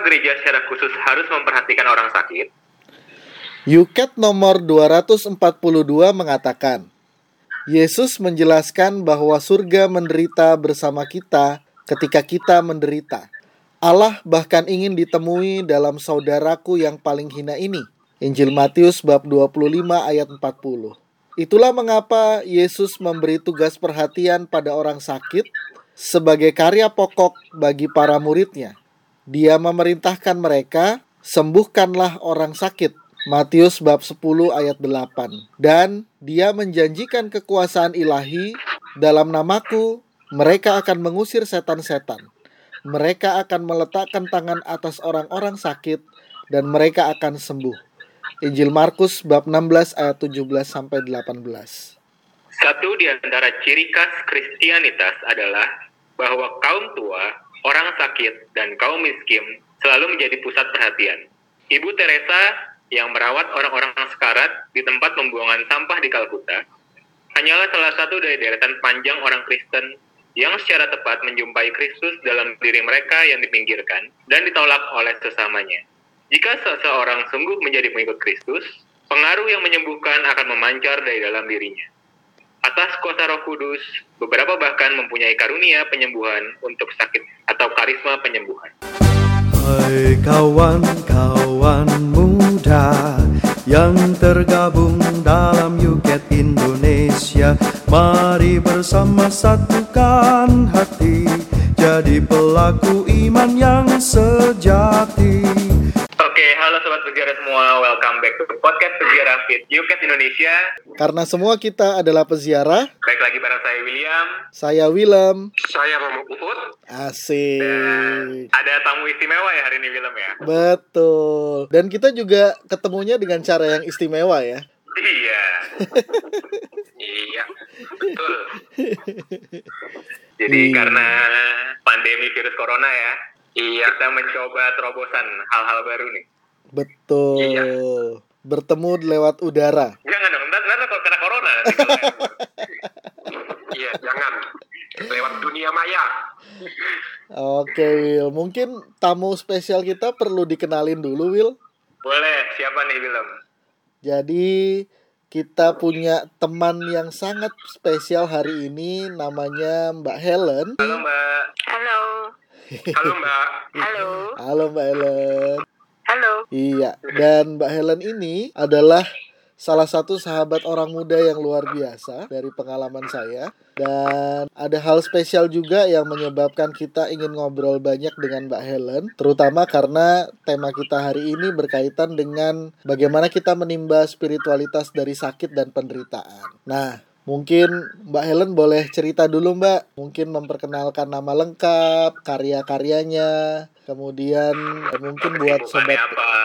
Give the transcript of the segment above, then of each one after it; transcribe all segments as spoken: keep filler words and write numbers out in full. Apakah gereja secara khusus harus memperhatikan orang sakit? YouCat nomor dua ratus empat puluh dua mengatakan, Yesus menjelaskan bahwa surga menderita bersama kita ketika kita menderita. Allah bahkan ingin ditemui dalam saudaraku yang paling hina ini. Injil Matius bab dua puluh lima ayat empat puluh. Itulah mengapa Yesus memberi tugas perhatian pada orang sakit sebagai karya pokok bagi para muridnya. Dia memerintahkan mereka, sembuhkanlah orang sakit. Matius bab sepuluh ayat delapan. Dan dia menjanjikan kekuasaan ilahi, dalam namaku mereka akan mengusir setan-setan. Mereka akan meletakkan tangan atas orang-orang sakit dan mereka akan sembuh. Injil Markus bab enam belas ayat tujuh belas sampai delapan belas. Satu di antara ciri khas Kristianitas adalah bahwa kaum tua, orang sakit, dan kaum miskin selalu menjadi pusat perhatian. Ibu Teresa yang merawat orang-orang sekarat di tempat pembuangan sampah di Kalkuta, hanyalah salah satu dari deretan panjang orang Kristen yang secara tepat menjumpai Kristus dalam diri mereka yang dipinggirkan dan ditolak oleh sesamanya. Jika seseorang sungguh menjadi pengikut Kristus, pengaruh yang menyembuhkan akan memancar dari dalam dirinya. Atas kuasa Roh Kudus, beberapa bahkan mempunyai karunia penyembuhan untuk sakit atau karisma penyembuhan. Hai kawan-kawan muda yang tergabung dalam YouCat Indonesia, mari bersama satukan hati, jadi pelaku iman yang sejati. Oke, halo sobat peziarah semua, welcome back to podcast Peziarah Fit YouCat Indonesia. Karena semua kita adalah peziarah. Baik, lagi bareng saya William. Saya Willem. Saya Romo Uut. Asik. Dan ada tamu istimewa ya hari ini, Willem ya. Betul. Dan kita juga ketemunya dengan cara yang istimewa ya. Iya. Iya. Betul. Jadi iya. Karena pandemi virus corona ya. Iya. Kita mencoba terobosan hal-hal baru nih. Betul. Iya. Bertemu lewat udara. Jangan dong, nanti kalau kena corona. Iya, jangan. Lewat dunia maya. Oke, okay, Will. Mungkin tamu spesial kita perlu dikenalin dulu, Will. Boleh, siapa nih, Willem? Jadi, kita punya teman yang sangat spesial hari ini, namanya Mbak Helen. Halo, Mbak. Halo. Halo, Mbak. Halo. Halo, Mbak Helen. Halo. Iya, dan Mbak Helen ini adalah salah satu sahabat orang muda yang luar biasa dari pengalaman saya. Dan ada hal spesial juga yang menyebabkan kita ingin ngobrol banyak dengan Mbak Helen, terutama karena tema kita hari ini berkaitan dengan bagaimana kita menimba spiritualitas dari sakit dan penderitaan. Nah, mungkin Mbak Helen boleh cerita dulu, Mbak. Mungkin memperkenalkan nama lengkap, karya-karyanya. Kemudian eh, mungkin buat sobat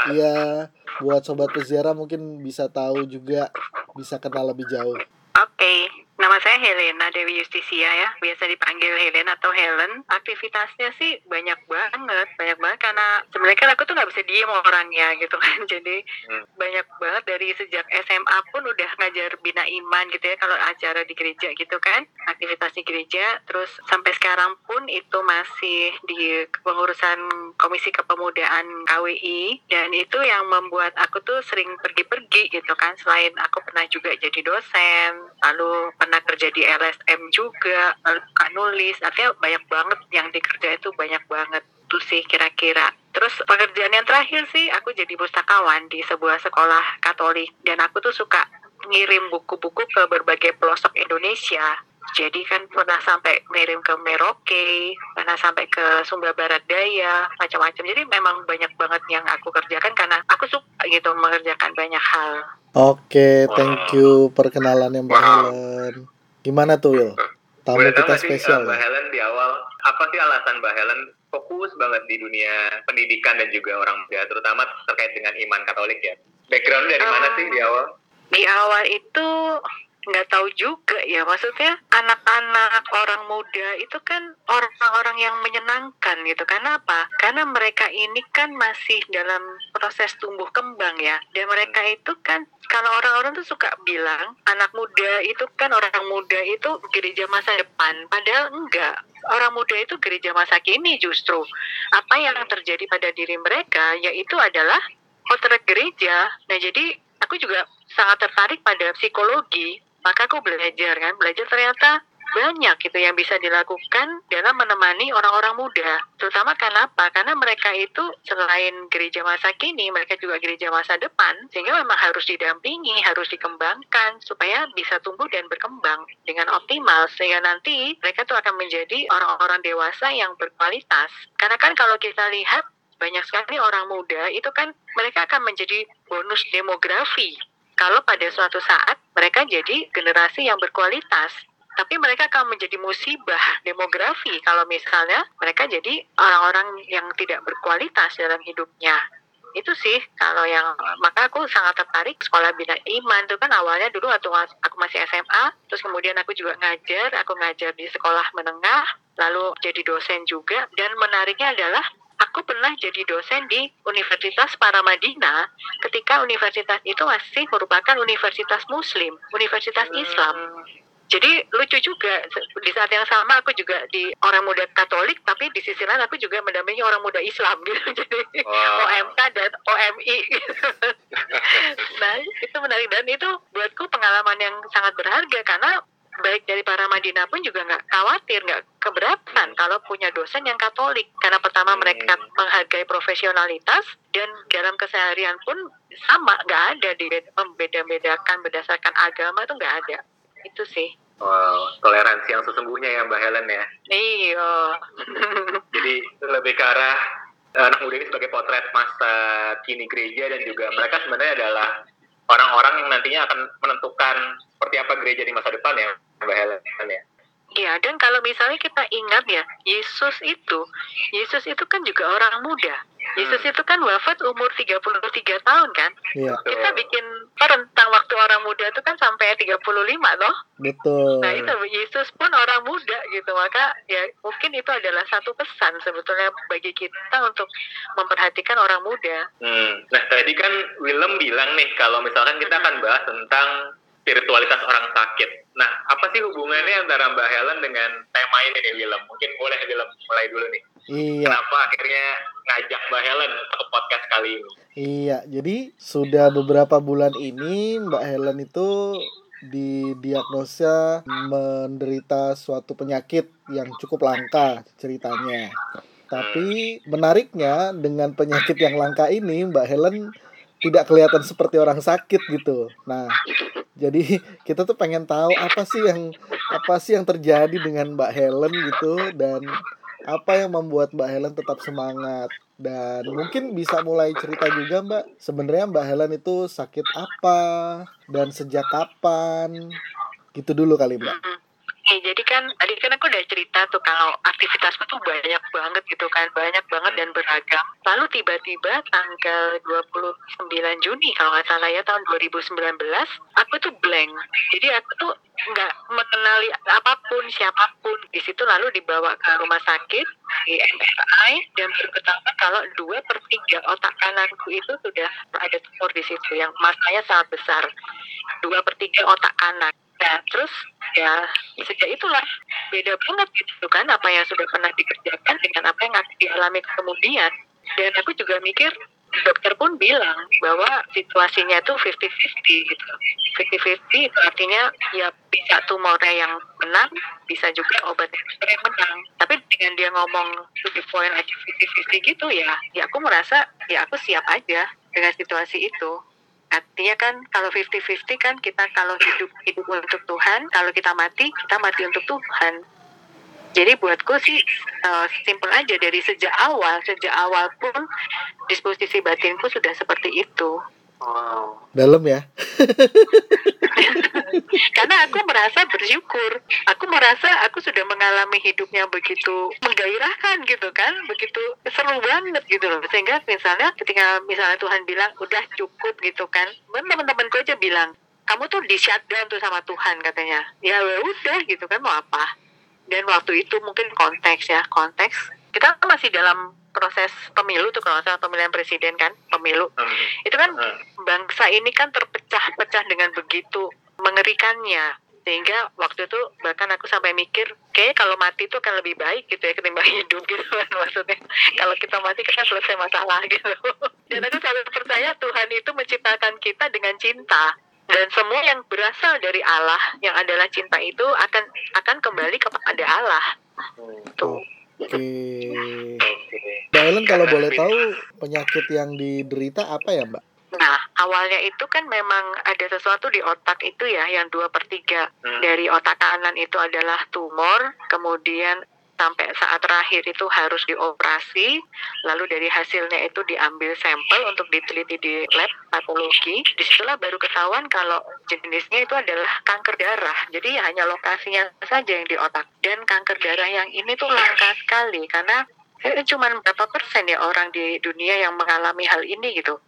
Iya Buat sobat peziarah mungkin bisa tahu juga, bisa kenal lebih jauh. Oke, okay. Nama saya Helena Dewi Justisia ya, biasa dipanggil Helena atau Helen. Aktivitasnya sih banyak banget, banyak banget karena sebenarnya kan aku tuh nggak bisa diem orangnya gitu kan. Jadi hmm. banyak banget dari sejak S M A pun udah ngajar bina iman gitu ya, kalau acara di gereja gitu kan, aktivitas di gereja. Terus sampai sekarang pun itu masih di pengurusan Komisi Kepemudaan K W I, dan itu yang membuat aku tuh sering pergi-pergi gitu kan. Selain aku pernah juga jadi dosen, lalu pernah kerja di L S M juga, suka nulis, artinya banyak banget yang dikerjain itu, banyak banget tuh sih kira-kira. Terus pekerjaan yang terakhir sih aku jadi pustakawan di sebuah sekolah Katolik, dan aku tuh suka ngirim buku-buku ke berbagai pelosok Indonesia. Jadi kan pernah sampai ngirim ke Merauke, pernah sampai ke Sumba Barat Daya, macam-macam. Jadi memang banyak banget yang aku kerjakan karena aku suka gitu mengerjakan banyak hal. Oke, okay, thank you perkenalannya Mbak wow. Helen. Gimana tuh, Wil? Tamu boleh kita spesial sih, Mbak Helen di awal, apa sih alasan Mbak Helen fokus banget di dunia pendidikan dan juga orang muda, terutama terkait dengan iman Katolik ya? Background dari um, mana sih di awal? Di awal itu nggak tahu juga ya, maksudnya anak-anak, orang muda itu kan orang-orang yang menyenangkan gitu. Karena apa? Karena mereka ini kan masih dalam proses tumbuh kembang ya, dan mereka itu kan kalau orang-orang tuh suka bilang anak muda itu kan, orang muda itu gereja masa depan, padahal enggak. Orang muda itu gereja masa kini justru. Apa yang terjadi pada diri mereka yaitu adalah potret gereja. Nah, jadi aku juga sangat tertarik pada psikologi, maka aku belajar kan, belajar ternyata banyak gitu yang bisa dilakukan dalam menemani orang-orang muda. Terutama karena apa? Karena mereka itu selain gereja masa kini, mereka juga gereja masa depan, sehingga memang harus didampingi, harus dikembangkan supaya bisa tumbuh dan berkembang dengan optimal, sehingga nanti mereka tuh akan menjadi orang-orang dewasa yang berkualitas. Karena kan kalau kita lihat banyak sekali orang muda itu kan mereka akan menjadi bonus demografi kalau pada suatu saat mereka jadi generasi yang berkualitas. Tapi mereka akan menjadi musibah demografi kalau misalnya mereka jadi orang-orang yang tidak berkualitas dalam hidupnya. Itu sih kalau yang, maka aku sangat tertarik sekolah bina iman itu kan awalnya dulu waktu aku masih S M A, terus kemudian aku juga ngajar, aku ngajar di sekolah menengah, lalu jadi dosen juga. Dan menariknya adalah aku pernah jadi dosen di Universitas Paramadina ketika universitas itu masih merupakan universitas muslim, universitas Islam. Jadi lucu juga, di saat yang sama aku juga di orang muda Katolik, tapi di sisi lain aku juga mendampingi orang muda Islam gitu. Jadi wow. O M K dan O M I gitu. Nah, itu menarik dan itu buatku pengalaman yang sangat berharga, karena baik dari Paramadina pun juga nggak khawatir, nggak keberatan kalau punya dosen yang Katolik. Karena pertama mereka menghargai profesionalitas, dan dalam keseharian pun sama, nggak ada di membeda-bedakan berdasarkan agama, itu nggak ada. Itu sih. Wow, toleransi yang sesungguhnya ya Mbak Helen ya. Iya. Jadi lebih ke arah anak muda ini sebagai potret masa kini gereja, dan juga mereka sebenarnya adalah orang-orang yang nantinya akan menentukan seperti apa gereja di masa depan ya Mbak Helen ya. Iya, dan kalau misalnya kita ingat ya, Yesus itu, Yesus itu kan juga orang muda. Yesus itu kan wafat umur tiga puluh tiga tahun kan. Iya. Kita bikin rentang waktu orang muda itu kan sampai tiga puluh lima loh. Betul. Nah itu Yesus pun orang muda gitu. Maka ya mungkin itu adalah satu pesan sebetulnya bagi kita untuk memperhatikan orang muda. Hmm. Nah tadi kan Willem bilang nih kalau misalkan kita akan bahas tentang spiritualitas orang sakit. Nah apa sih hubungannya antara Mbak Helen dengan tema ini nih Willem? Mungkin boleh Willem mulai dulu nih. Iya. Kenapa akhirnya ngajak Mbak Helen ke podcast kali ini? Iya, jadi sudah beberapa bulan ini Mbak Helen itu didiagnosa menderita suatu penyakit yang cukup langka ceritanya. Tapi menariknya dengan penyakit yang langka ini Mbak Helen tidak kelihatan seperti orang sakit gitu. Nah, jadi kita tuh pengen tahu apa sih yang apa sih yang terjadi dengan Mbak Helen gitu, dan apa yang membuat Mbak Helen tetap semangat. Dan mungkin bisa mulai cerita juga Mbak, sebenarnya Mbak Helen itu sakit apa dan sejak kapan, gitu dulu kali Mbak. Mm-hmm. Eh, jadi kan tadi kan aku udah cerita tuh kalau aktivitasku tuh banyak banget gitu kan, banyak banget dan beragam. Lalu tiba-tiba tanggal dua puluh sembilan Juni kalau nggak salah ya tahun dua ribu sembilan belas, aku tuh blank. Jadi aku tuh nggak mengenali apapun, siapapun di situ. Lalu dibawa ke rumah sakit di M R I, dan baru ketahuan kalau dua per tiga otak kananku itu sudah ada tumor di situ yang masanya sangat besar, dua per tiga otak kanan. Nah terus ya sejak itulah beda banget gitu kan apa yang sudah pernah dikerjakan dengan apa yang akan dialami kemudian. Dan aku juga mikir, dokter pun bilang bahwa situasinya itu lima puluh lima puluh gitu. lima puluh lima puluh itu artinya ya bisa tumornya yang menang, bisa juga obatnya yang menang. Tapi dengan dia ngomong to the point aja lima puluh lima puluh gitu ya, ya aku merasa ya aku siap aja dengan situasi itu. Artinya kan kalau lima puluh lima puluh kan kita kalau hidup hidup untuk Tuhan, kalau kita mati, kita mati untuk Tuhan. Jadi buatku sih uh, simpel aja, dari sejak awal, sejak awal pun disposisi batinku sudah seperti itu. Wow. Dalam ya. Karena aku merasa bersyukur, aku merasa aku sudah mengalami hidup yang begitu menggairahkan gitu kan, begitu seru banget gitu loh. Sehingga misalnya ketika misalnya Tuhan bilang udah cukup gitu kan, teman-temanku aja bilang kamu tuh di shutdown tuh sama Tuhan katanya. Ya udah gitu kan, mau apa. Dan waktu itu mungkin konteks ya, konteks kita masih dalam proses pemilu tuh, kalau misalnya pemilihan presiden kan, pemilu hmm. itu kan bangsa ini kan terpecah-pecah dengan begitu mengerikannya, sehingga waktu itu bahkan aku sampai mikir kayaknya kalau mati itu akan lebih baik gitu ya ketimbang hidup gitu kan, maksudnya kalau kita mati kan selesai masalah gitu. Dan aku selalu percaya Tuhan itu menciptakan kita dengan cinta, dan semua yang berasal dari Allah yang adalah cinta itu akan akan kembali kepada Allah tuh. Oke, Mbak Helen kalau boleh tahu penyakit yang diderita apa ya Mbak? Nah, awalnya itu kan memang ada sesuatu di otak itu ya, yang dua per tiga hmm. dari otak kanan itu adalah tumor, kemudian sampai saat terakhir itu harus dioperasi, lalu dari hasilnya itu diambil sampel untuk diteliti di lab patologi, disitulah baru ketahuan kalau jenisnya itu adalah kanker darah, jadi ya hanya lokasinya saja yang di otak. Dan kanker darah yang ini tuh langka sekali, karena cuman berapa persen ya orang di dunia yang mengalami hal ini gitu.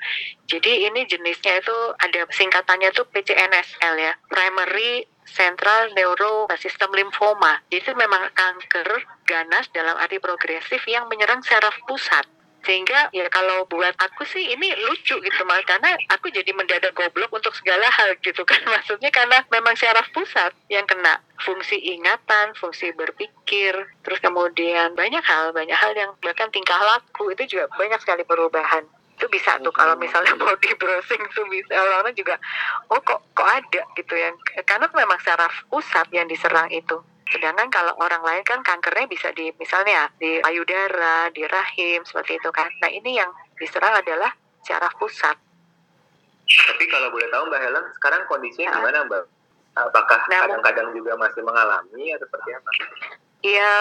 Jadi ini jenisnya itu ada singkatannya tuh P C N S L ya, Primary Central Nervous System Lymphoma. Itu memang kanker ganas dalam arti progresif yang menyerang saraf pusat. Sehingga ya kalau buat aku sih ini lucu gitu mas, karena aku jadi mendadak goblok untuk segala hal gitu kan, maksudnya karena memang saraf pusat yang kena, fungsi ingatan, fungsi berpikir, terus kemudian banyak hal banyak hal yang bahkan tingkah laku itu juga banyak sekali perubahan. Itu bisa tuh kalau misalnya body browsing tuh bisa, orang-orang juga oh kok kok ada gitu ya, karena memang saraf pusat yang diserang itu. Sedangkan kalau orang lain kan kankernya bisa di misalnya di payudara, di rahim, seperti itu kan. Nah ini yang diserang adalah saraf pusat. Tapi kalau boleh tahu Mbak Helen, sekarang kondisinya nah. gimana Mbak? Apakah nah, kadang-kadang juga masih mengalami atau seperti apa? Iya,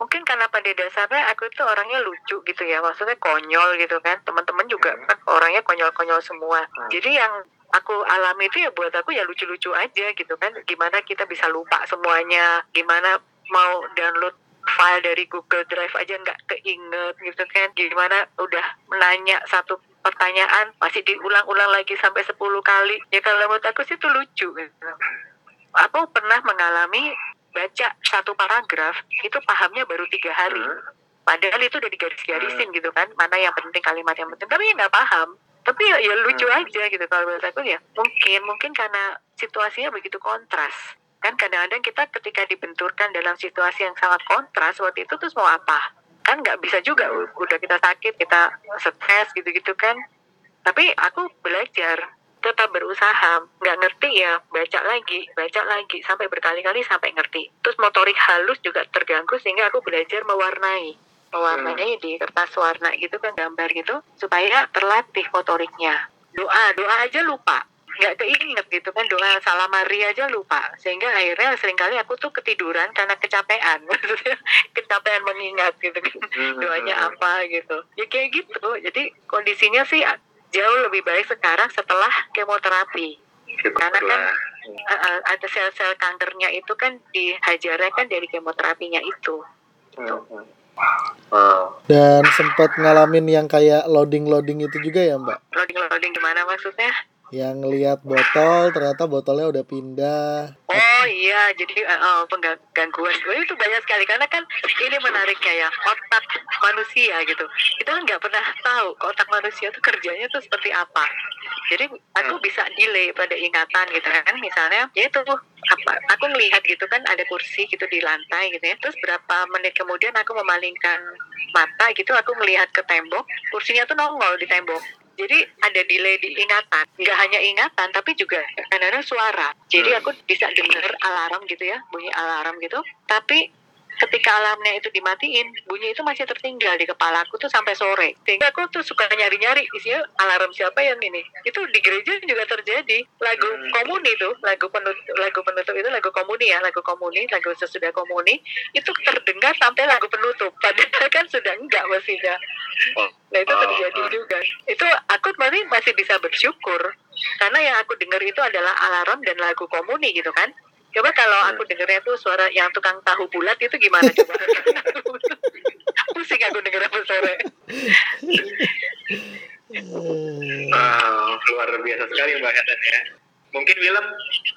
mungkin karena pada dasarnya aku itu orangnya lucu gitu ya. Maksudnya konyol gitu kan. Teman-teman juga hmm. kan orangnya konyol-konyol semua. Hmm. Jadi yang aku alami itu ya buat aku ya lucu-lucu aja gitu kan. Gimana kita bisa lupa semuanya, gimana mau download file dari Google Drive aja nggak keinget gitu kan. Gimana udah menanya satu pertanyaan masih diulang-ulang lagi sampai sepuluh kali. Ya kalau menurut aku sih itu lucu gitu. Aku pernah mengalami baca satu paragraf itu pahamnya baru tiga hari, padahal itu udah digaris-garisin gitu kan, mana yang penting, kalimat yang penting, tapi ya nggak paham. Tapi ya, ya lucu aja gitu kalau menurut aku ya. Mungkin, mungkin karena situasinya begitu kontras. Kan kadang-kadang kita ketika dibenturkan dalam situasi yang sangat kontras, waktu itu terus mau apa? Kan nggak bisa juga, udah kita sakit, kita stres gitu-gitu kan. Tapi aku belajar, tetap berusaha. Nggak ngerti ya, baca lagi, baca lagi, sampai berkali-kali sampai ngerti. Terus motorik halus juga terganggu, sehingga aku belajar mewarnai. Warnanya di kertas warna gitu kan, gambar gitu, supaya terlatih motoriknya. Doa, doa aja lupa, nggak keinget gitu kan, doa salam Maria aja lupa, sehingga akhirnya seringkali aku tuh ketiduran karena kecapean, maksudnya kecapean mengingat gitu kan, doanya apa gitu. Ya kayak gitu, jadi kondisinya sih jauh lebih baik sekarang setelah kemoterapi. Karena kan ada sel-sel kankernya itu kan dihajarnya kan dari kemoterapinya itu. Gitu. Dan sempat ngalamin yang kayak loading-loading itu juga ya Mbak? Loading-loading gimana maksudnya? Yang ngelihat botol, ternyata botolnya udah pindah. Oh iya, jadi uh, penggangguan gue itu banyak sekali. Karena kan ini menariknya ya, otak manusia gitu. Kita nggak pernah tahu otak manusia tuh kerjanya tuh seperti apa. Jadi aku bisa delay pada ingatan gitu kan. Misalnya, ya itu tuh apa, aku melihat gitu kan ada kursi gitu di lantai gitu ya. Terus berapa menit kemudian aku memalingkan mata gitu, aku melihat ke tembok, kursinya tuh nongol di tembok. Jadi ada delay di ingatan, nggak hanya ingatan tapi juga kadang-kadang suara. Jadi aku bisa dengar alarm gitu ya, bunyi alarm gitu. Tapi ketika alarmnya itu dimatiin, bunyi itu masih tertinggal di kepala aku tuh sampai sore. Sehingga aku tuh suka nyari-nyari isinya alarm siapa yang ini. Itu di gereja juga terjadi. Lagu komuni tuh, lagu penutup, lagu penutup itu lagu komuni ya, lagu komuni, lagu sesudah komuni itu terdengar sampai lagu penutup. Padahal kan sudah enggak maksudnya. Nah itu terjadi juga. Itu aku masih masih bisa bersyukur karena yang aku dengar itu adalah alarm dan lagu komuni gitu kan. Coba kalau aku dengernya tuh suara yang tukang tahu bulat itu gimana coba? Pusing aku dengernya sore. Wow, luar biasa sekali Mbak Helen ya. Mungkin Willem,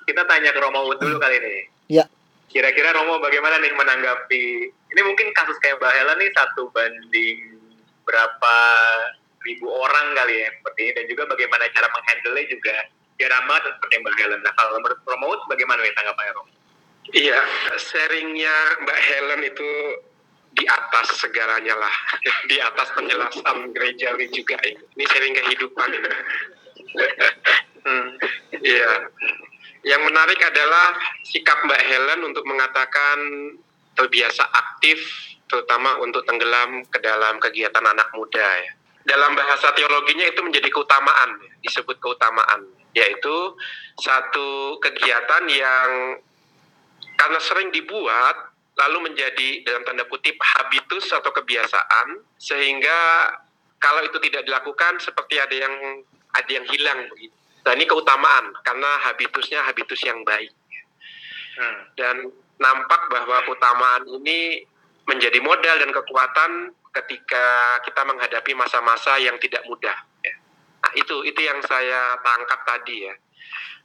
kita tanya ke Romo Wood dulu kali ini. Iya. Kira-kira Romo bagaimana nih menanggapi, ini mungkin kasus kayak Mbak Helen nih satu banding berapa ribu orang kali ya seperti ini, dan juga bagaimana cara menghandle-nya juga jarang banget seperti Mbak Helen. Nah kalau menurut Romo Wood bagaimana nih tanggapannya Romo? Iya, sharingnya Mbak Helen itu di atas segalanya lah, di atas penjelasan gerejawi juga ini, ini sharing kehidupan ini. hmm, iya. Yang menarik adalah sikap Mbak Helen untuk mengatakan terbiasa aktif, terutama untuk tenggelam ke dalam kegiatan anak muda ya. Dalam bahasa teologinya itu menjadi keutamaan, disebut keutamaan, yaitu satu kegiatan yang karena sering dibuat lalu menjadi dalam tanda kutip habitus atau kebiasaan, sehingga kalau itu tidak dilakukan seperti ada yang ada yang hilang begitu. Nah ini keutamaan karena habitusnya habitus yang baik. Hmm. Dan nampak bahwa keutamaan ini menjadi modal dan kekuatan ketika kita menghadapi masa-masa yang tidak mudah. Nah, itu itu yang saya tangkap tadi ya.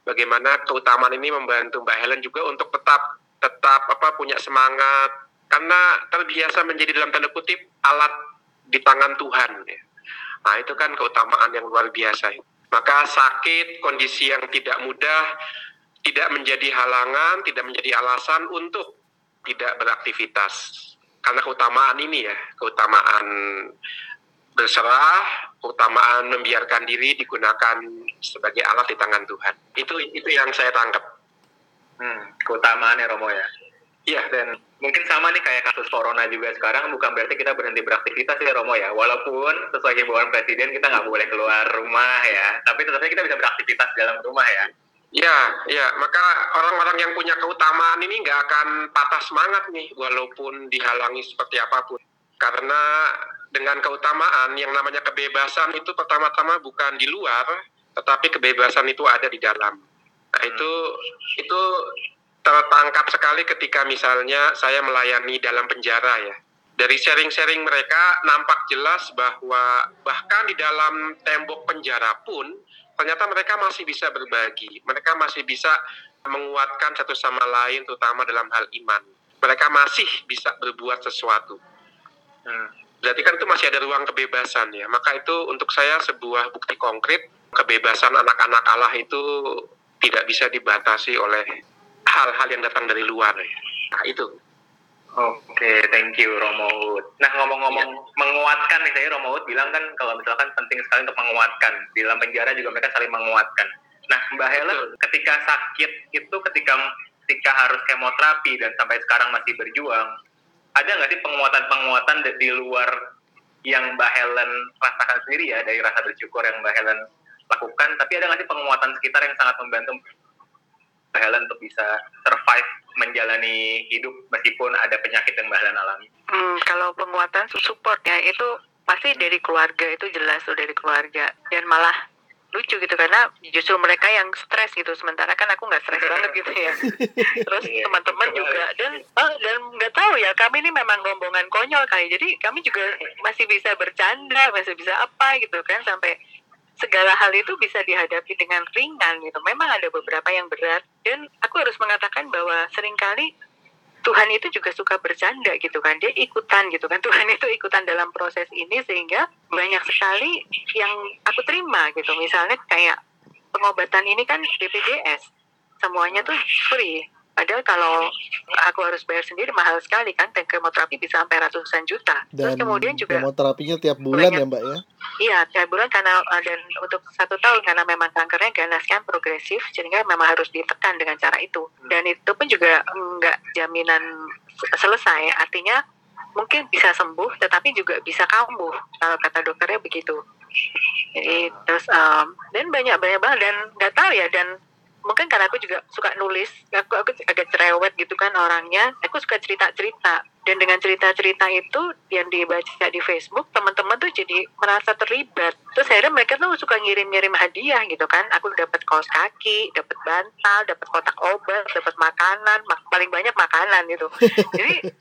Bagaimana keutamaan ini membantu Mbak Helen juga untuk tetap tetap apa punya semangat karena terbiasa menjadi dalam tanda kutip alat di tangan Tuhan ya. Nah itu kan keutamaan yang luar biasa ya. Maka sakit, kondisi yang tidak mudah tidak menjadi halangan, tidak menjadi alasan untuk tidak beraktivitas karena keutamaan ini ya, keutamaan berserah, keutamaan membiarkan diri digunakan sebagai alat di tangan Tuhan. Itu itu yang saya tangkap. Hmm, keutamaan ya Romo ya. Iya, dan mungkin sama nih kayak kasus corona juga sekarang, bukan berarti kita berhenti beraktivitas ya Romo ya. Walaupun sesuai himbauan presiden kita nggak boleh keluar rumah ya, tapi tetapnya kita bisa beraktivitas dalam rumah ya. Iya, iya. Maka orang-orang yang punya keutamaan ini nggak akan patah semangat nih, walaupun dihalangi seperti apapun. Karena dengan keutamaan yang namanya kebebasan itu pertama-tama bukan di luar, tetapi kebebasan itu ada di dalam. Nah, itu itu tertangkap sekali ketika misalnya saya melayani dalam penjara ya. Dari sharing-sharing mereka nampak jelas bahwa bahkan di dalam tembok penjara pun ternyata mereka masih bisa berbagi. Mereka masih bisa menguatkan satu sama lain terutama dalam hal iman. Mereka masih bisa berbuat sesuatu. Hmm. Berarti kan itu masih ada ruang kebebasan ya. Maka itu untuk saya sebuah bukti konkret kebebasan anak-anak Allah itu tidak bisa dibatasi oleh hal-hal yang datang dari luar. Nah, itu. Oke, okay, thank you Romo Wood. Nah, ngomong-ngomong ya. Menguatkan, misalnya Romo Wood bilang kan kalau misalkan penting sekali untuk menguatkan. Di dalam penjara juga mereka saling menguatkan. Nah, Mbak Helen, betul. Ketika sakit itu, ketika ketika harus kemoterapi dan sampai sekarang masih berjuang, ada nggak sih penguatan-penguatan di luar yang Mbak Helen rasakan sendiri ya, dari rasa bersyukur yang Mbak Helen lakukan, tapi ada nggak sih penguatan sekitar yang sangat membantu Mbak Helen untuk bisa survive menjalani hidup meskipun ada penyakit yang Mbak Helen alami? Hmm, kalau penguatan support ya itu pasti dari keluarga, itu jelas tuh dari keluarga, dan malah lucu gitu karena justru mereka yang stres gitu, sementara kan aku nggak stres banget gitu ya. Terus teman-teman juga dan oh, dan nggak tahu ya, kami ini memang rombongan konyol kali, jadi kami juga masih bisa bercanda, masih bisa apa gitu kan, sampai segala hal itu bisa dihadapi dengan ringan gitu. Memang ada beberapa yang berat, dan aku harus mengatakan bahwa seringkali Tuhan itu juga suka bercanda gitu kan, dia ikutan gitu kan, Tuhan itu ikutan dalam proses ini, sehingga banyak sekali yang aku terima gitu. Misalnya kayak pengobatan ini kan B P J S semuanya tuh free, padahal kalau aku harus bayar sendiri mahal sekali kan, dan kemoterapi bisa sampai ratusan juta. Dan terus kemudian juga kemoterapinya tiap bulan banyak, ya Mbak ya? Iya, tiap bulan, karena dan untuk satu tahun karena memang kankernya ganas kan progresif, sehingga memang harus ditekan dengan cara itu. Dan itu pun juga enggak jaminan selesai, artinya mungkin bisa sembuh tetapi juga bisa kambuh kalau kata dokternya begitu. Jadi terus um, dan banyak-banyak banget, dan nggak tahu ya, dan mungkin karena aku juga suka nulis, aku, aku agak cerewet gitu kan orangnya, aku suka cerita-cerita, dan dengan cerita-cerita itu yang dibaca di Facebook, teman-teman tuh jadi merasa terlibat. Terus akhirnya mereka tuh suka ngirim-ngirim hadiah gitu kan, aku dapat kaos kaki, dapat bantal, dapat kotak obat, dapat makanan, mak- paling banyak makanan gitu. Jadi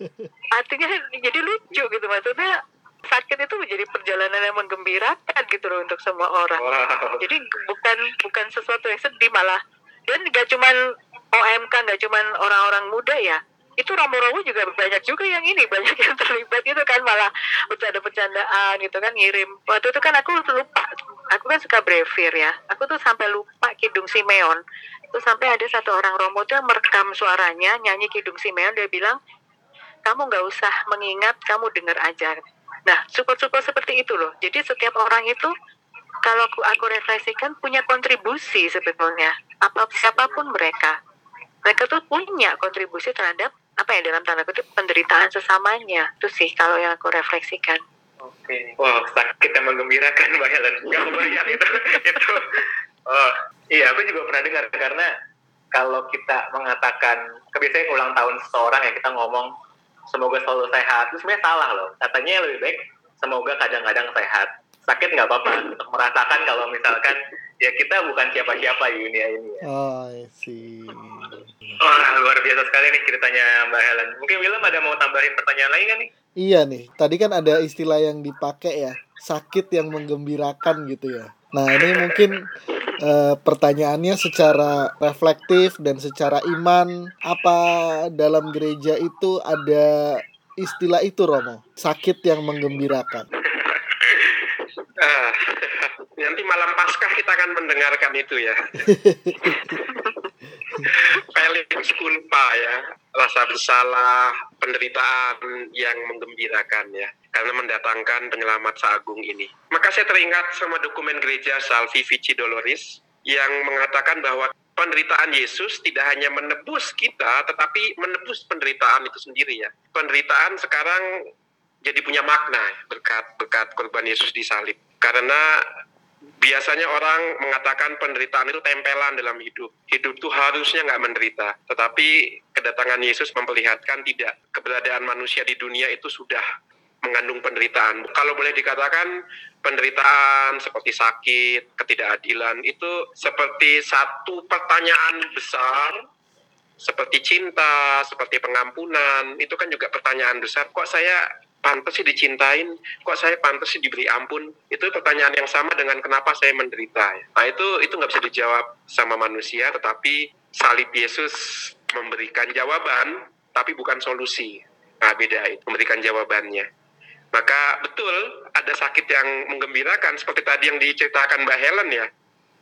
artinya jadi lucu gitu, maksudnya sakit itu menjadi perjalanan yang menggembirakan gitu loh untuk semua orang. Wow. Jadi bukan bukan sesuatu yang sedih, malah Dan gak cuman O M K, gak cuman orang-orang muda ya, itu romo-romo juga banyak juga yang ini, banyak yang terlibat gitu kan, malah bercanda-bercandaan gitu kan, ngirim. Waktu itu kan aku lupa, aku kan suka brevir ya, aku tuh sampai lupa Kidung Simeon. Itu sampai ada satu orang romo tuh yang merekam suaranya, nyanyi Kidung Simeon, dia bilang, kamu gak usah mengingat, kamu dengar aja. Nah, support-support seperti itu loh. Jadi setiap orang itu, kalau aku, aku refleksikan, punya kontribusi sebetulnya, apa, siapapun mereka. Mereka tuh punya kontribusi terhadap apa ya, dalam tanda kutip, penderitaan sesamanya. Itu sih kalau yang aku refleksikan. Oke. Wow, sakit dan menggembirakan Mbak Helen. Gak kebayang itu. itu. Oh, iya, aku juga pernah dengar. Karena kalau kita mengatakan, kebiasaan ulang tahun seseorang ya, kita ngomong semoga selalu sehat. Itu sebenarnya salah loh. Katanya lebih baik semoga kadang-kadang sehat. Sakit gak apa-apa. Untuk merasakan kalau misalkan ya kita bukan siapa-siapa di dunia ini ya. Oh, I see. Wah, luar biasa sekali nih ceritanya Mbak Helen. Mungkin William ada mau tambahin pertanyaan lagi kan nih? Iya nih, tadi kan ada istilah yang dipakai ya, sakit yang menggembirakan gitu ya. Nah ini mungkin eh, pertanyaannya secara reflektif dan secara iman, apa dalam gereja itu ada istilah itu Romo? Sakit yang menggembirakan. Ah, nanti malam Paskah kita akan mendengarkan itu ya. Felix Kulpa ya, rasa bersalah, penderitaan yang menggembirakan ya, karena mendatangkan penyelamat seagung ini. Maka saya teringat sama dokumen gereja Salvifici Doloris yang mengatakan bahwa penderitaan Yesus tidak hanya menebus kita, tetapi menebus penderitaan itu sendiri ya. Penderitaan sekarang jadi punya makna berkat-berkat korban Yesus di salib. Karena biasanya orang mengatakan penderitaan itu tempelan dalam hidup. Hidup itu harusnya nggak menderita. Tetapi kedatangan Yesus memperlihatkan tidak. Keberadaan manusia di dunia itu sudah mengandung penderitaan. Kalau boleh dikatakan penderitaan seperti sakit, ketidakadilan itu seperti satu pertanyaan besar. Seperti cinta, seperti pengampunan. Itu kan juga pertanyaan besar. Kok saya pantas sih dicintain, kok saya pantas sih diberi ampun? Itu pertanyaan yang sama dengan kenapa saya menderita. Nah itu itu nggak bisa dijawab sama manusia, tetapi salib Yesus memberikan jawaban, tapi bukan solusi. Nah beda itu, memberikan jawabannya. Maka betul ada sakit yang menggembirakan, seperti tadi yang diceritakan Mbak Helen ya.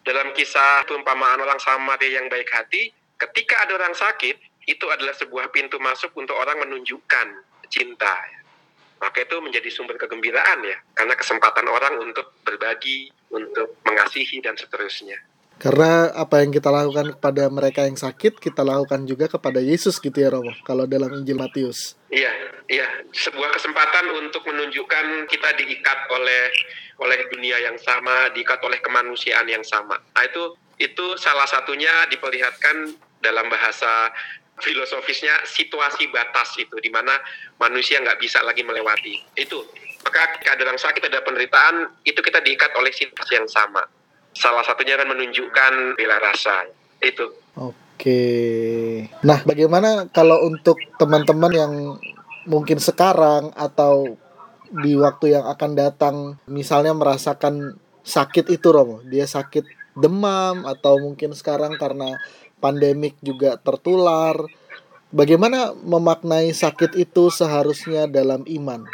Dalam kisah perumpamaan orang Samaria yang baik hati, ketika ada orang sakit, itu adalah sebuah pintu masuk untuk orang menunjukkan cinta. Maka itu menjadi sumber kegembiraan ya, karena kesempatan orang untuk berbagi, untuk mengasihi, dan seterusnya. Karena apa yang kita lakukan kepada mereka yang sakit, kita lakukan juga kepada Yesus gitu ya Romo, kalau dalam Injil Matius. Iya, iya, sebuah kesempatan untuk menunjukkan kita diikat oleh oleh dunia yang sama, diikat oleh kemanusiaan yang sama. Nah itu, itu salah satunya diperlihatkan dalam bahasa filosofisnya situasi batas itu, di mana manusia nggak bisa lagi melewati itu. Maka ketika ada orang sakit, ada penderitaan, itu kita diikat oleh situasi yang sama. Salah satunya kan menunjukkan bela rasa itu. Oke. Nah, bagaimana kalau untuk teman-teman yang mungkin sekarang atau di waktu yang akan datang, misalnya merasakan sakit itu Romo, dia sakit demam atau mungkin sekarang karena pandemik juga tertular. Bagaimana memaknai sakit itu seharusnya dalam iman?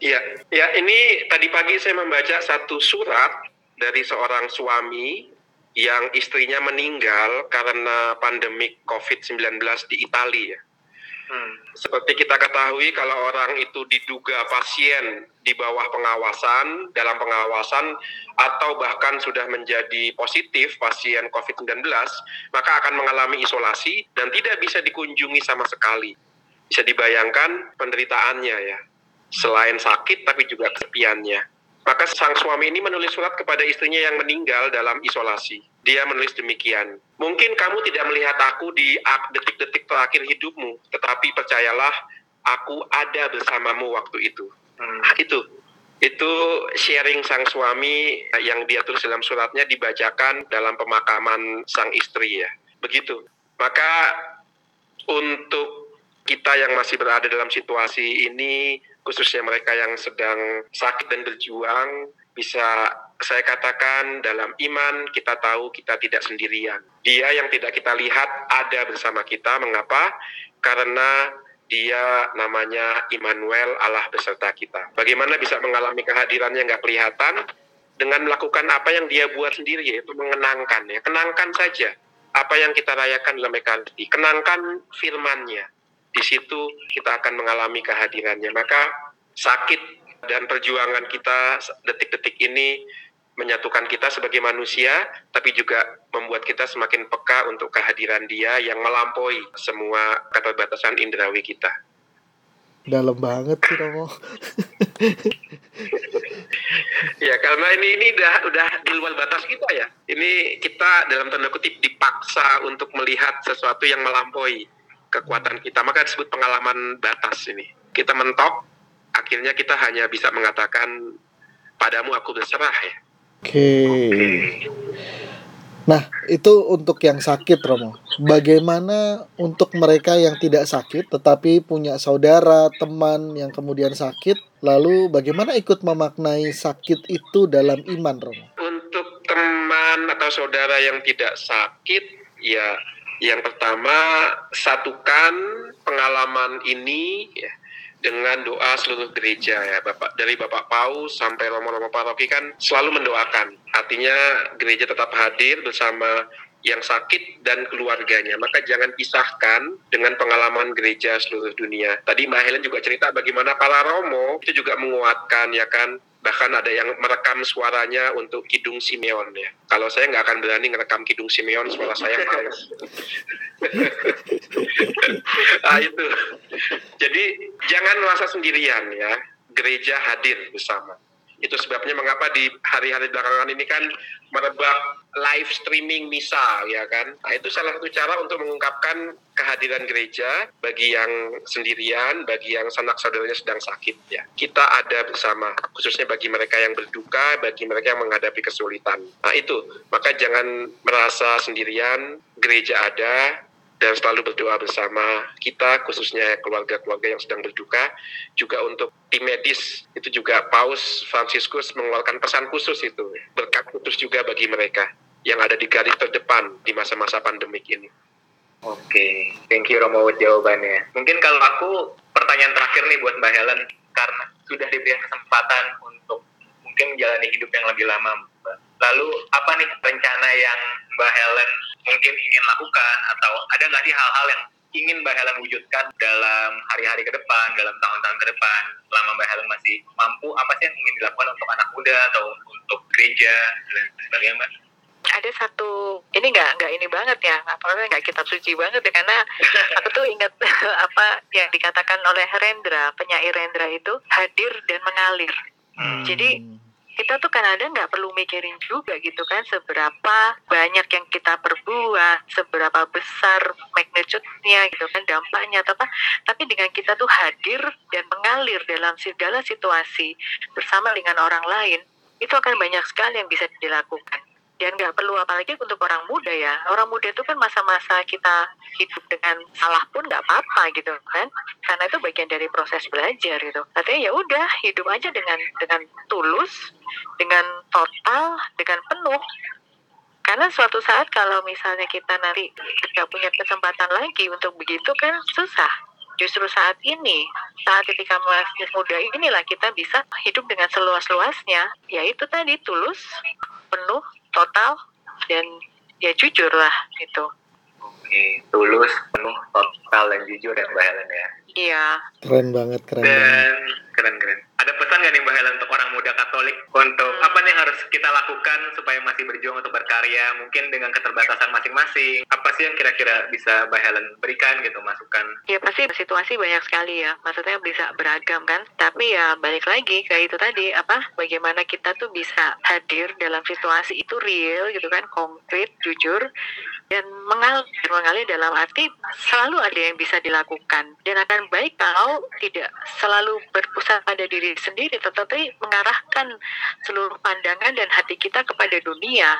Ya, ya ini tadi pagi saya membaca satu surat dari seorang suami yang istrinya meninggal karena pandemik covid sembilan belas di Italia. Hmm. Seperti kita ketahui, kalau orang itu diduga pasien di bawah pengawasan, dalam pengawasan, atau bahkan sudah menjadi positif pasien covid sembilan belas, maka akan mengalami isolasi dan tidak bisa dikunjungi sama sekali. Bisa dibayangkan penderitaannya ya, selain sakit tapi juga kesepiannya. Maka sang suami ini menulis surat kepada istrinya yang meninggal dalam isolasi. Dia menulis demikian, mungkin kamu tidak melihat aku di detik-detik terakhir hidupmu, tetapi percayalah aku ada bersamamu waktu itu. Nah, itu, itu sharing sang suami yang dia tulis dalam suratnya dibacakan dalam pemakaman sang istri ya, begitu. Maka untuk kita yang masih berada dalam situasi ini, khususnya mereka yang sedang sakit dan berjuang, bisa saya katakan dalam iman kita tahu kita tidak sendirian. Dia yang tidak kita lihat ada bersama kita. Mengapa? Karena dia namanya Immanuel, Allah beserta kita. Bagaimana bisa mengalami kehadirannya nggak kelihatan? Dengan melakukan apa yang dia buat sendiri, yaitu mengenangkan. Ya. Kenangkan saja apa yang kita rayakan dalam Ekaristi. Kenangkan firman-Nya. Di situ kita akan mengalami kehadirannya. Maka sakit dan perjuangan kita detik-detik ini menyatukan kita sebagai manusia, tapi juga membuat kita semakin peka untuk kehadiran Dia yang melampaui semua keterbatasan indrawi kita. Dalam banget sih, Romo. Ya, karena ini ini udah, udah di luar batas kita ya. Ini kita dalam tanda kutip dipaksa untuk melihat sesuatu yang melampaui kekuatan kita. Maka disebut pengalaman batas ini. Kita mentok, akhirnya kita hanya bisa mengatakan padamu aku berserah ya. Oke. Okay. Nah, itu untuk yang sakit, Romo. Bagaimana untuk mereka yang tidak sakit tetapi punya saudara, teman yang kemudian sakit, lalu bagaimana ikut memaknai sakit itu dalam iman, Romo? Untuk teman atau saudara yang tidak sakit, ya yang pertama satukan pengalaman ini ya dengan doa seluruh gereja ya, Bapak, dari Bapak Paus sampai romo-romo paroki kan selalu mendoakan. Artinya gereja tetap hadir bersama yang sakit dan keluarganya. Maka jangan pisahkan dengan pengalaman gereja seluruh dunia. Tadi Mbak Helen juga cerita bagaimana para romo itu juga menguatkan ya kan. Bahkan ada yang merekam suaranya untuk Kidung Simeon ya. Kalau saya nggak akan berani ngerekam Kidung Simeon, suara saya malas. Nah itu. Jadi jangan merasa sendirian ya. Gereja hadir bersama. Itu sebabnya mengapa di hari-hari belakangan ini kan merebak live streaming misa ya kan. Nah itu salah satu cara untuk mengungkapkan kehadiran gereja bagi yang sendirian, bagi yang sanak saudaranya sedang sakit ya. Kita ada bersama, khususnya bagi mereka yang berduka, bagi mereka yang menghadapi kesulitan. Nah itu, maka jangan merasa sendirian, gereja ada dan selalu berdoa bersama kita, khususnya keluarga-keluarga yang sedang berduka. Juga untuk tim medis, itu juga Paus Fransiskus mengeluarkan pesan khusus itu. Berkat khusus juga bagi mereka yang ada di garis terdepan di masa-masa pandemik ini. Oke, okay. Thank you Romo buat jawabannya. Mungkin kalau aku pertanyaan terakhir nih buat Mbak Helen, karena sudah diberikan kesempatan untuk mungkin menjalani hidup yang lebih lama, Mbak. Lalu apa nih rencana yang Mbak Helen mungkin ingin lakukan, atau ada nggak sih hal-hal yang ingin Mbak Helen wujudkan dalam hari-hari ke depan, dalam tahun-tahun ke depan, selama Mbak Helen masih mampu, apa sih yang ingin dilakukan untuk anak muda atau untuk gereja dan sebagainya, Mbak? Ada satu, ini nggak nggak ini banget ya, apalagi nggak kitab suci banget ya, karena aku tuh ingat apa yang dikatakan oleh Rendra, penyair Rendra itu hadir dan mengalir. Hmm. Jadi kita tuh kadang-kadang nggak perlu mikirin juga gitu kan, seberapa banyak yang kita perbuat, seberapa besar magnitude-nya gitu kan, dampaknya atau apa. Tapi dengan kita tuh hadir dan mengalir dalam segala situasi bersama dengan orang lain, itu akan banyak sekali yang bisa dilakukan. Dan nggak perlu, apalagi untuk orang muda ya. Orang muda itu kan masa-masa kita hidup dengan salah pun nggak apa-apa gitu kan. Karena itu bagian dari proses belajar gitu. Artinya ya udah hidup aja dengan dengan tulus, dengan total, dengan penuh. Karena suatu saat kalau misalnya kita nanti nggak punya kesempatan lagi untuk begitu kan susah. Justru saat ini, saat ketika masih muda inilah kita bisa hidup dengan seluas-luasnya. Ya itu tadi, tulus, penuh, total, dan ya jujur lah gitu. Oke, tulus, penuh, total, dan jujur ya Mbak Helen ya? Iya. Keren banget, keren dan, banget. Keren-keren. Ada pesan gak nih Mbak Helen untuk orang muda Katolik? Untuk hmm. apa nih yang harus kita lakukan supaya masih berjuang untuk berkarya? Mungkin dengan keterbatasan masing-masing. Apa sih yang kira-kira bisa Mbak Helen berikan gitu, masukan? Ya pasti situasi banyak sekali ya. Maksudnya bisa beragam kan. Tapi ya balik lagi kayak itu tadi. Apa? Bagaimana kita tuh bisa hadir dalam situasi itu real gitu kan. Konkret, jujur. Dan mengalir, mengalir dalam arti selalu ada yang bisa dilakukan. Dan akan baik kalau tidak selalu berpusat pada diri sendiri, tetapi mengarahkan seluruh pandangan dan hati kita kepada dunia.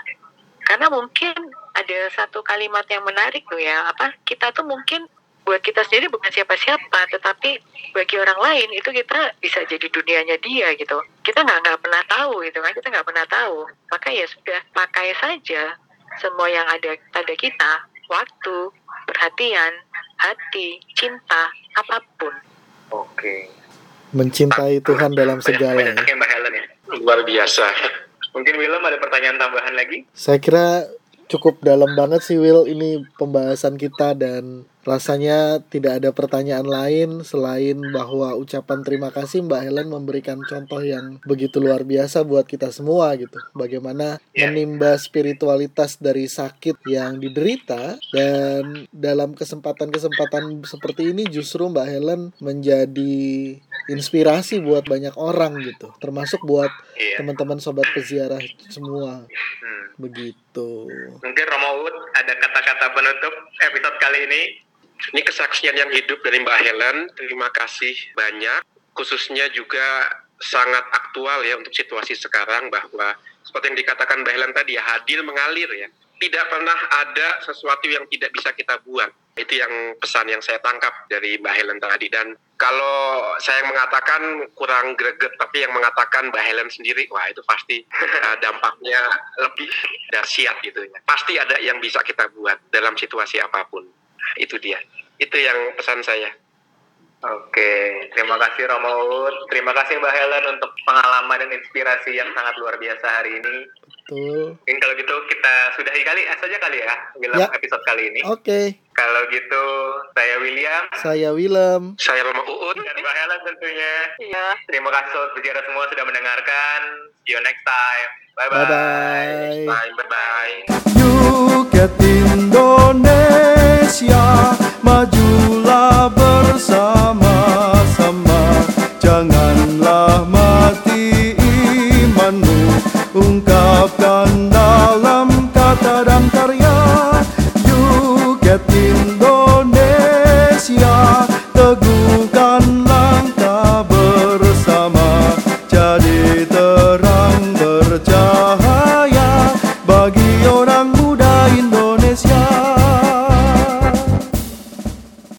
Karena mungkin ada satu kalimat yang menarik tuh ya, apa kita tuh mungkin buat kita sendiri bukan siapa-siapa, tetapi bagi orang lain itu kita bisa jadi dunianya dia gitu. Kita nggak nggak pernah tahu gitu kan, kita nggak pernah tahu. Maka ya sudah, pakai saja semua yang ada pada kita, waktu, perhatian, hati, cinta, apapun. Oke. Mencintai Tuhan dalam segalanya. Mbak Helen ya, luar biasa. Mungkin Willem ada pertanyaan tambahan lagi? Saya kira cukup dalam banget sih Will ini pembahasan kita, dan rasanya tidak ada pertanyaan lain selain bahwa ucapan terima kasih Mbak Helen memberikan contoh yang begitu luar biasa buat kita semua gitu. Bagaimana menimba spiritualitas dari sakit yang diderita, dan dalam kesempatan-kesempatan seperti ini justru Mbak Helen menjadi inspirasi buat banyak orang gitu, termasuk buat teman-teman sobat peziarah semua. Begitu. Mungkin Romo Wood ada kata-kata penutup episode kali ini. Ini kesaksian yang hidup dari Mbak Helen. Terima kasih banyak. Khususnya juga sangat aktual ya untuk situasi sekarang, bahwa seperti yang dikatakan Mbak Helen tadi ya, hadil mengalir ya. Tidak pernah ada sesuatu yang tidak bisa kita buat. Itu yang pesan yang saya tangkap dari Mbak Helen tadi. Dan kalau saya yang mengatakan kurang greget, tapi yang mengatakan Mbak Helen sendiri, wah itu pasti dampaknya lebih dahsyat gitu ya. Pasti ada yang bisa kita buat dalam situasi apapun. Itu dia, itu yang pesan saya. Oke, terima kasih Romaud, terima kasih Mbak Helen untuk pengalaman dan inspirasi yang sangat luar biasa hari ini. Betul. Mungkin kalau gitu kita sudahi kali saja kali ya, Willem ya, episode kali ini. Oke. Okay. Kalau gitu saya William, saya Willem, saya Romaud dan Mbak Helen tentunya. Iya. Terima kasih sobat peziarah semua sudah mendengarkan. See you next time. Bye bye. Bye bye. Bye bye. YouCat Indonesia maju.